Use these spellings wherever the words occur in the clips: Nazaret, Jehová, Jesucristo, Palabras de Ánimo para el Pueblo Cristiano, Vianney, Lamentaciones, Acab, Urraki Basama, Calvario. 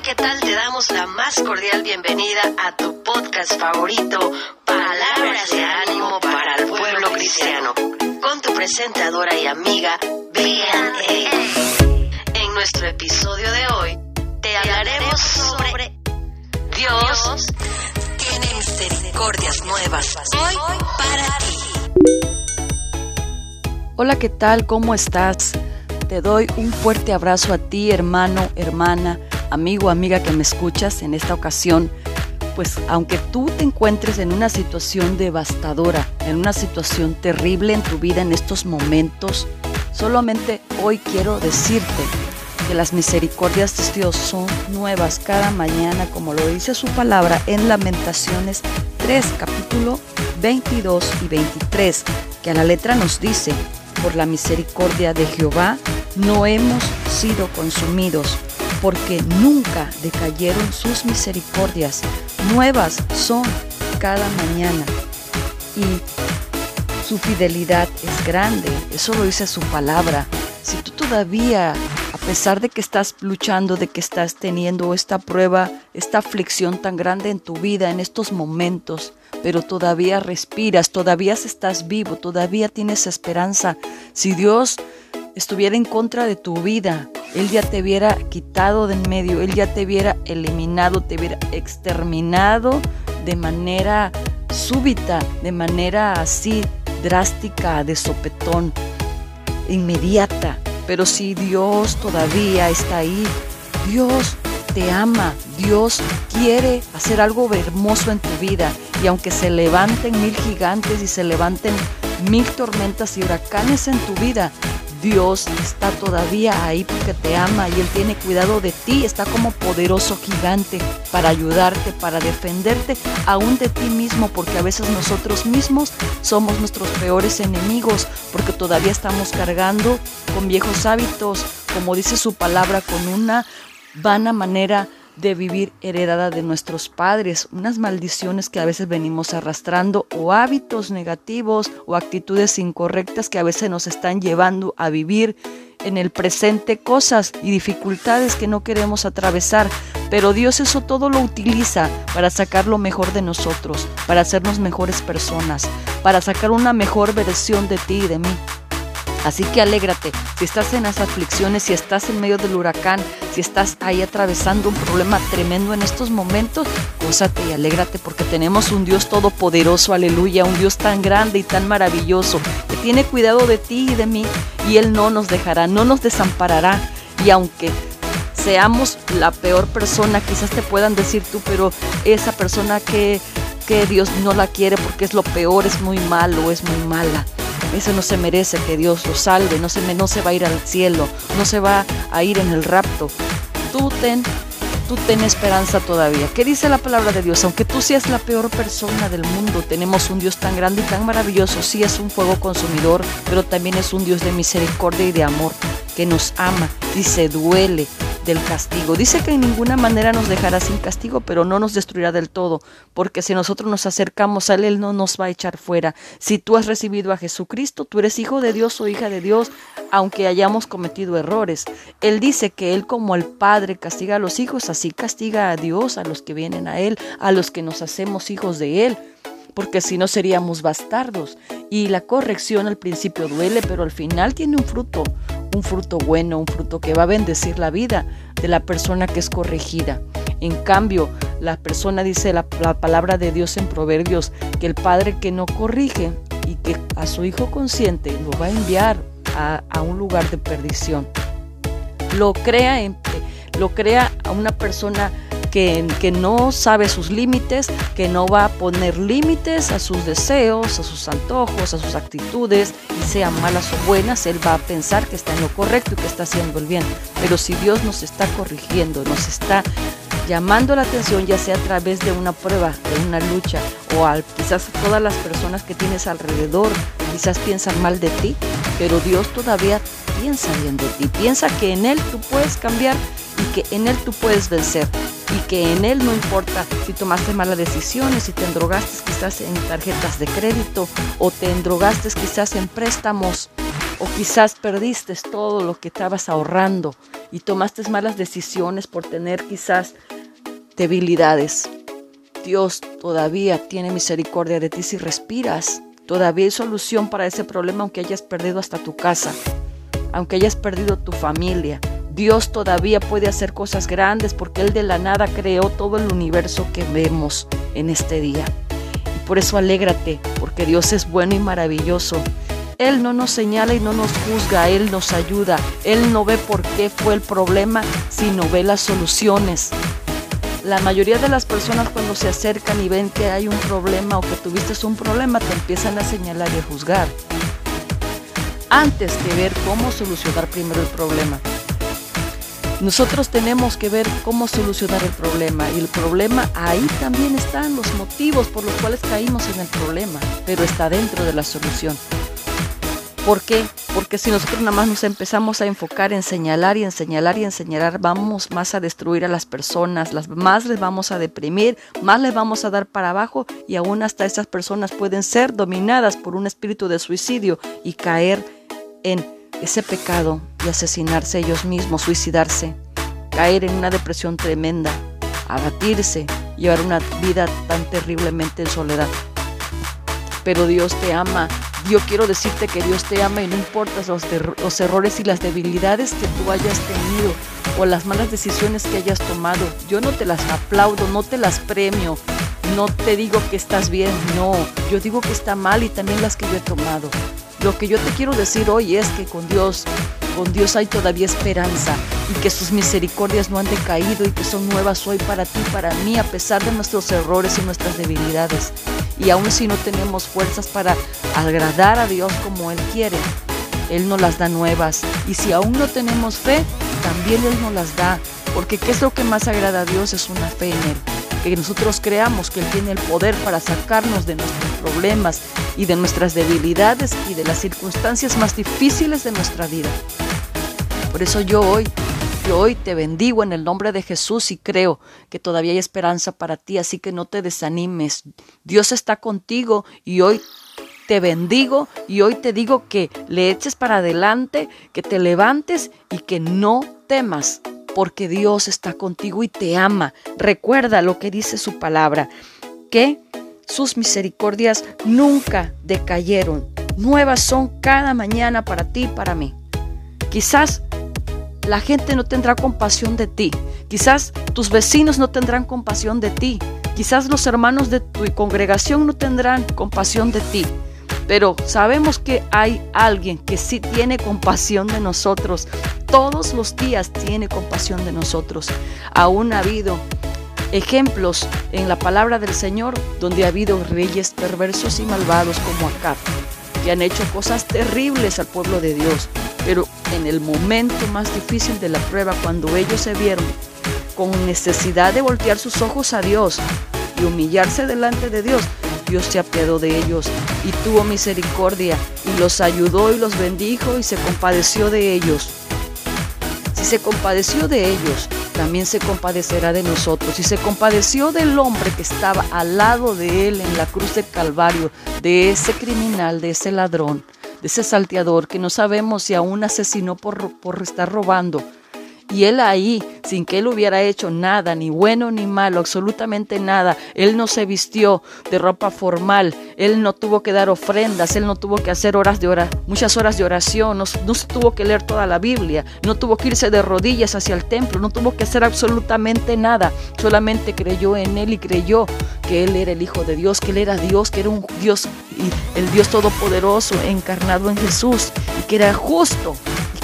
Hola, ¿qué tal? Te damos la más cordial bienvenida a tu podcast favorito, Palabras de Ánimo para el Pueblo Cristiano, con tu presentadora y amiga, Vianney. En nuestro episodio de hoy, te hablaremos sobre Dios tiene misericordias nuevas hoy para ti. Hola, ¿qué tal? ¿Cómo estás? Te doy un fuerte abrazo a ti, hermano, hermana, amigo, amiga que me escuchas en esta ocasión. Pues aunque tú te encuentres en una situación devastadora, en una situación terrible en tu vida en estos momentos, solamente hoy quiero decirte que las misericordias de Dios son nuevas cada mañana, como lo dice su palabra en Lamentaciones 3, capítulo 22 y 23, que a la letra nos dice: por la misericordia de Jehová no hemos sido consumidos, porque nunca decayeron sus misericordias. Nuevas son cada mañana y su fidelidad es grande. Eso lo dice su palabra. Si tú todavía, a pesar de que estás luchando, de que estás teniendo esta prueba, esta aflicción tan grande en tu vida en estos momentos, pero todavía respiras, todavía estás vivo, todavía tienes esperanza, si Dios estuviera en contra de tu vida, Él ya te hubiera quitado de en medio, Él ya te hubiera eliminado, te hubiera exterminado de manera súbita, de manera así drástica, de sopetón, inmediata. Pero si Dios todavía está ahí, Dios te ama, Dios quiere hacer algo hermoso en tu vida. Y aunque se levanten 1000 gigantes y se levanten 1000 tormentas y huracanes en tu vida, Dios está todavía ahí porque te ama y Él tiene cuidado de ti. Está como poderoso gigante para ayudarte, para defenderte, aún de ti mismo, porque a veces nosotros mismos somos nuestros peores enemigos, porque todavía estamos cargando con viejos hábitos, como dice su palabra, con una vana manera de vivir heredada de nuestros padres, unas maldiciones que a veces venimos arrastrando, o hábitos negativos o actitudes incorrectas que a veces nos están llevando a vivir en el presente cosas y dificultades que no queremos atravesar. Pero Dios eso todo lo utiliza para sacar lo mejor de nosotros, para hacernos mejores personas, para sacar una mejor versión de ti y de mí. Así que alégrate, si estás en las aflicciones, si estás en medio del huracán, si estás ahí atravesando un problema tremendo en estos momentos, gózate y alégrate, porque tenemos un Dios todopoderoso, aleluya, un Dios tan grande y tan maravilloso, que tiene cuidado de ti y de mí, y Él no nos dejará, no nos desamparará. Y aunque seamos la peor persona, quizás te puedan decir tú, pero esa persona que Dios no la quiere porque es lo peor, es muy malo, es muy mala. Eso no se merece que Dios lo salve, no se va a ir al cielo, no se va a ir en el rapto. Tú ten esperanza todavía. ¿Qué dice la palabra de Dios? Aunque tú seas la peor persona del mundo, tenemos un Dios tan grande y tan maravilloso. Sí, es un fuego consumidor, pero también es un Dios de misericordia y de amor, que nos ama y se duele del castigo. Dice que en ninguna manera nos dejará sin castigo, pero no nos destruirá del todo, porque si nosotros nos acercamos a Él, Él no nos va a echar fuera. Si tú has recibido a Jesucristo, tú eres hijo de Dios o hija de Dios, aunque hayamos cometido errores. Él dice que Él, como el Padre castiga a los hijos, así castiga a Dios, a los que vienen a Él, a los que nos hacemos hijos de Él, porque si no seríamos bastardos. Y la corrección al principio duele, pero al final tiene un fruto bueno, un fruto que va a bendecir la vida de la persona que es corregida. En cambio, la persona, dice la palabra de Dios en Proverbios, que el padre que no corrige y que a su hijo consiente lo va a enviar a un lugar de perdición. Lo crea a una persona que no sabe sus límites, que no va a poner límites a sus deseos, a sus antojos, a sus actitudes, y sean malas o buenas, él va a pensar que está en lo correcto y que está haciendo el bien. Pero si Dios nos está corrigiendo, nos está llamando la atención, ya sea a través de una prueba, de una lucha, o quizás todas las personas que tienes alrededor, quizás piensan mal de ti, pero Dios todavía piensa bien de ti, piensa que en Él tú puedes cambiar y que en Él tú puedes vencer. Y que en Él no importa si tomaste malas decisiones, si te endrogaste quizás en tarjetas de crédito o te endrogaste quizás en préstamos O quizás perdiste todo lo que estabas ahorrando y tomaste malas decisiones por tener quizás debilidades. Dios todavía tiene misericordia de ti si respiras. Todavía hay solución para ese problema aunque hayas perdido hasta tu casa, aunque hayas perdido tu familia. Dios todavía puede hacer cosas grandes porque Él de la nada creó todo el universo que vemos en este día. Y por eso alégrate, porque Dios es bueno y maravilloso. Él no nos señala y no nos juzga, Él nos ayuda. Él no ve por qué fue el problema, sino ve las soluciones. La mayoría de las personas cuando se acercan y ven que hay un problema o que tuviste un problema, te empiezan a señalar y a juzgar, antes de ver cómo solucionar primero el problema. Nosotros tenemos que ver cómo solucionar el problema, y el problema, ahí también están los motivos por los cuales caímos en el problema, pero está dentro de la solución. ¿Por qué? Porque si nosotros nada más nos empezamos a enfocar en señalar y en señalar y en señalar, vamos más a destruir a las personas, más les vamos a deprimir, más les vamos a dar para abajo, y aún hasta esas personas pueden ser dominadas por un espíritu de suicidio y caer en ese pecado de asesinarse ellos mismos, suicidarse, caer en una depresión tremenda, abatirse, llevar una vida tan terriblemente en soledad. Pero Dios te ama. Yo quiero decirte que Dios te ama y no importa los errores y las debilidades que tú hayas tenido o las malas decisiones que hayas tomado. Yo no te las aplaudo, no te las premio, no te digo que estás bien, no. Yo digo que está mal, y también las que yo he tomado. Lo que yo te quiero decir hoy es que con Dios hay todavía esperanza, y que sus misericordias no han decaído y que son nuevas hoy para ti y para mí, a pesar de nuestros errores y nuestras debilidades. Y aun si no tenemos fuerzas para agradar a Dios como Él quiere, Él nos las da nuevas. Y si aún no tenemos fe, también Él nos las da, porque ¿qué es lo que más agrada a Dios? Es una fe en Él. Que nosotros creamos que Él tiene el poder para sacarnos de nuestros problemas y de nuestras debilidades y de las circunstancias más difíciles de nuestra vida. Por eso yo hoy te bendigo en el nombre de Jesús, y creo que todavía hay esperanza para ti, así que no te desanimes. Dios está contigo, y hoy te bendigo y hoy te digo que le eches para adelante, que te levantes y que no temas, porque Dios está contigo y te ama. Recuerda lo que dice su palabra, que sus misericordias nunca decayeron. Nuevas son cada mañana para ti y para mí. Quizás la gente no tendrá compasión de ti. Quizás tus vecinos no tendrán compasión de ti. Quizás los hermanos de tu congregación no tendrán compasión de ti. Pero sabemos que hay alguien que sí tiene compasión de nosotros. Todos los días tiene compasión de nosotros. Aún ha habido ejemplos en la palabra del Señor donde ha habido reyes perversos y malvados como Acab, que han hecho cosas terribles al pueblo de Dios. Pero en el momento más difícil de la prueba, cuando ellos se vieron con necesidad de voltear sus ojos a Dios y humillarse delante de Dios, Dios se apiadó de ellos y tuvo misericordia y los ayudó y los bendijo y se compadeció de ellos. Si se compadeció de ellos, también se compadecerá de nosotros. Y se compadeció del hombre que estaba al lado de él en la cruz del Calvario, de ese criminal, de ese ladrón, de ese salteador que no sabemos si aún asesinó por estar robando. Y él ahí, sin que él hubiera hecho nada, ni bueno ni malo, absolutamente nada. Él no se vistió de ropa formal, él no tuvo que dar ofrendas, él no tuvo que hacer muchas horas de oración, no se tuvo que leer toda la Biblia, no tuvo que irse de rodillas hacia el templo, no tuvo que hacer absolutamente nada. Solamente creyó en Él y creyó que Él era el Hijo de Dios, que Él era Dios, que era un Dios, el Dios Todopoderoso encarnado en Jesús, y que era justo,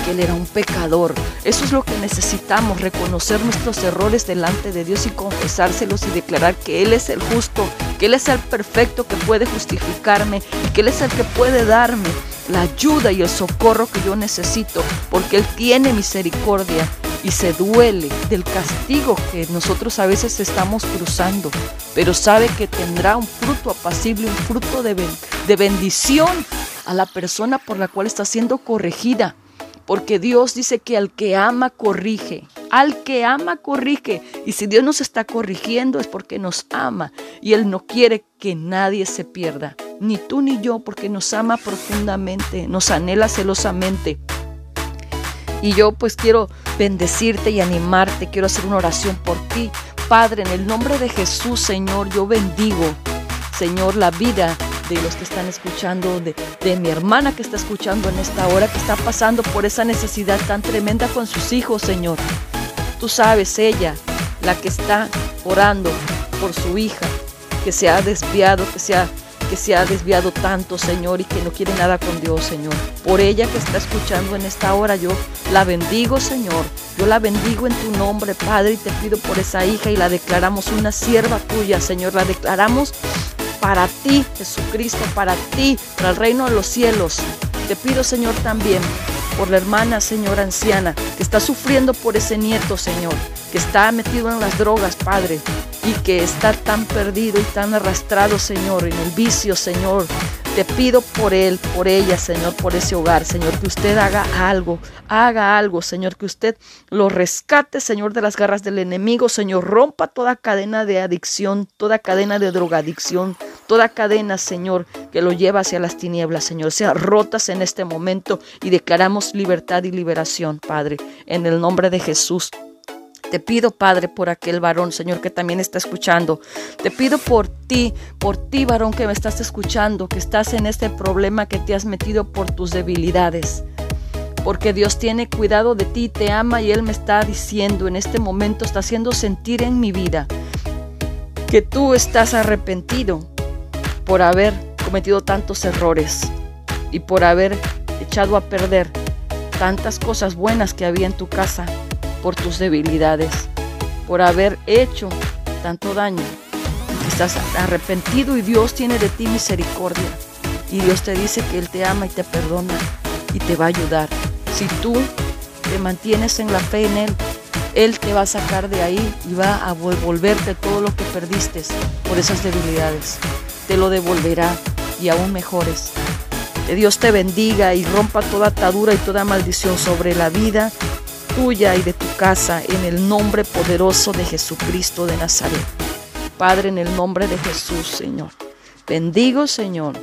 que Él era un pecador. Eso es lo que necesitamos, reconocer nuestros errores delante de Dios y confesárselos y declarar que Él es el justo, que Él es el perfecto, que puede justificarme y que Él es el que puede darme la ayuda y el socorro que yo necesito, porque Él tiene misericordia y se duele del castigo que nosotros a veces estamos cruzando, pero sabe que tendrá un fruto apacible, un fruto de bendición a la persona por la cual está siendo corregida. Porque Dios dice que al que ama corrige, al que ama corrige. Y si Dios nos está corrigiendo es porque nos ama y Él no quiere que nadie se pierda. ni tú ni yo, porque nos ama profundamente, nos anhela celosamente. Y yo pues quiero bendecirte y animarte, quiero hacer una oración por ti. Padre, en el nombre de Jesús, Señor, yo bendigo, Señor, la vida de los que están escuchando, de mi hermana que está escuchando en esta hora, que está pasando por esa necesidad tan tremenda con sus hijos, Señor. Tú sabes, ella, la que está orando por su hija, que se ha desviado, que se ha desviado tanto, Señor, y que no quiere nada con Dios, Señor. Por ella que está escuchando en esta hora, yo la bendigo, Señor. Yo la bendigo en tu nombre, Padre, y te pido por esa hija y la declaramos una sierva tuya, Señor. La declaramos para ti, Jesucristo, para ti, para el reino de los cielos. Te pido, Señor, también por la hermana, Señor, anciana, que está sufriendo por ese nieto, Señor, que está metido en las drogas, Padre, y que está tan perdido y tan arrastrado, Señor, en el vicio, Señor. Te pido por él, por ella, Señor, por ese hogar, Señor, que usted haga algo, Señor, que usted lo rescate, Señor, de las garras del enemigo, Señor, rompa toda cadena de adicción, toda cadena de drogadicción, toda cadena, Señor, que lo lleva hacia las tinieblas, Señor, sean rotas en este momento y declaramos libertad y liberación, Padre, en el nombre de Jesús. Te pido, Padre, por aquel varón, Señor, que también está escuchando. Te pido por ti, varón, que me estás escuchando, que estás en este problema, que te has metido por tus debilidades. Porque Dios tiene cuidado de ti, te ama y Él me está diciendo en este momento, está haciendo sentir en mi vida que tú estás arrepentido por haber cometido tantos errores y por haber echado a perder tantas cosas buenas que había en tu casa, por tus debilidades, por haber hecho tanto daño. Estás arrepentido y Dios tiene de ti misericordia. Y Dios te dice que Él te ama y te perdona y te va a ayudar. Si tú te mantienes en la fe en Él, Él te va a sacar de ahí y va a devolverte todo lo que perdiste por esas debilidades. Te lo devolverá y aún mejores. Que Dios te bendiga y rompa toda atadura y toda maldición sobre la vida tuya y de tu casa, en el nombre poderoso de Jesucristo de Nazaret. Padre, en el nombre de Jesús, Señor, bendigo, Señor,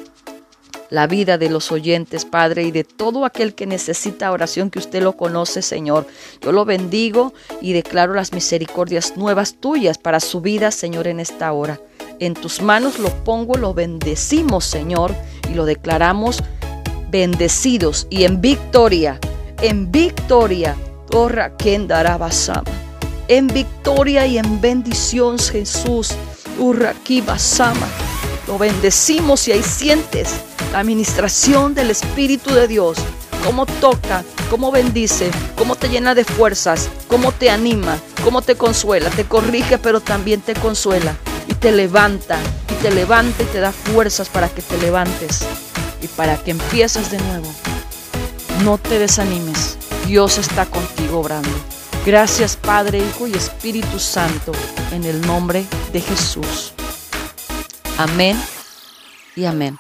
la vida de los oyentes, Padre, y de todo aquel que necesita oración, que usted lo conoce, Señor. Yo lo bendigo y declaro las misericordias nuevas tuyas para su vida, Señor, en esta hora. En tus manos lo pongo, lo bendecimos, Señor, y lo declaramos bendecidos y en victoria, en victoria. En victoria y en bendición, Jesús. Urraki Basama. Lo bendecimos y ahí sientes la administración del Espíritu de Dios. Cómo toca, cómo bendice, cómo te llena de fuerzas, cómo te anima, cómo te consuela, te corrige, pero también te consuela. Y te levanta, y te levanta y te da fuerzas para que te levantes y para que empieces de nuevo. No te desanimes. Dios está contigo obrando. Gracias, Padre, Hijo y Espíritu Santo, en el nombre de Jesús. Amén y amén.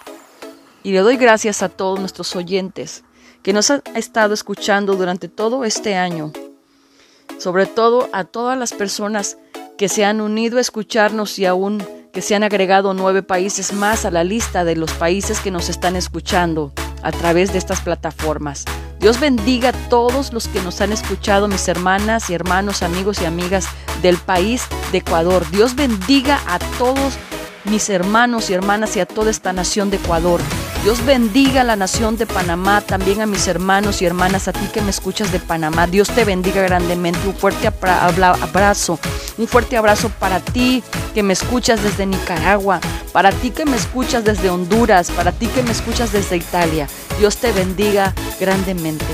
Y le doy gracias a todos nuestros oyentes que nos han estado escuchando durante todo este año. Sobre todo a todas las personas que se han unido a escucharnos y aún que se han agregado 9 países más a la lista de los países que nos están escuchando a través de estas plataformas. Dios bendiga a todos los que nos han escuchado, mis hermanas y hermanos, amigos y amigas del país de Ecuador. Dios bendiga a todos mis hermanos y hermanas y a toda esta nación de Ecuador. Dios bendiga a la nación de Panamá, también a mis hermanos y hermanas, a ti que me escuchas de Panamá. Dios te bendiga grandemente. Un fuerte abrazo. Un fuerte abrazo para ti que me escuchas desde Nicaragua, para ti que me escuchas desde Honduras, para ti que me escuchas desde Italia. Dios te bendiga grandemente.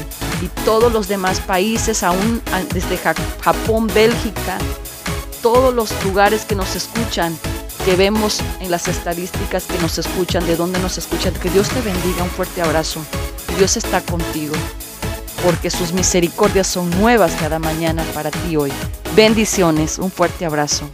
Y todos los demás países, aún desde Japón, Bélgica, todos los lugares que nos escuchan, que vemos en las estadísticas que nos escuchan, de dónde nos escuchan, que Dios te bendiga, un fuerte abrazo. Dios está contigo, porque sus misericordias son nuevas cada mañana para ti hoy. Bendiciones, un fuerte abrazo.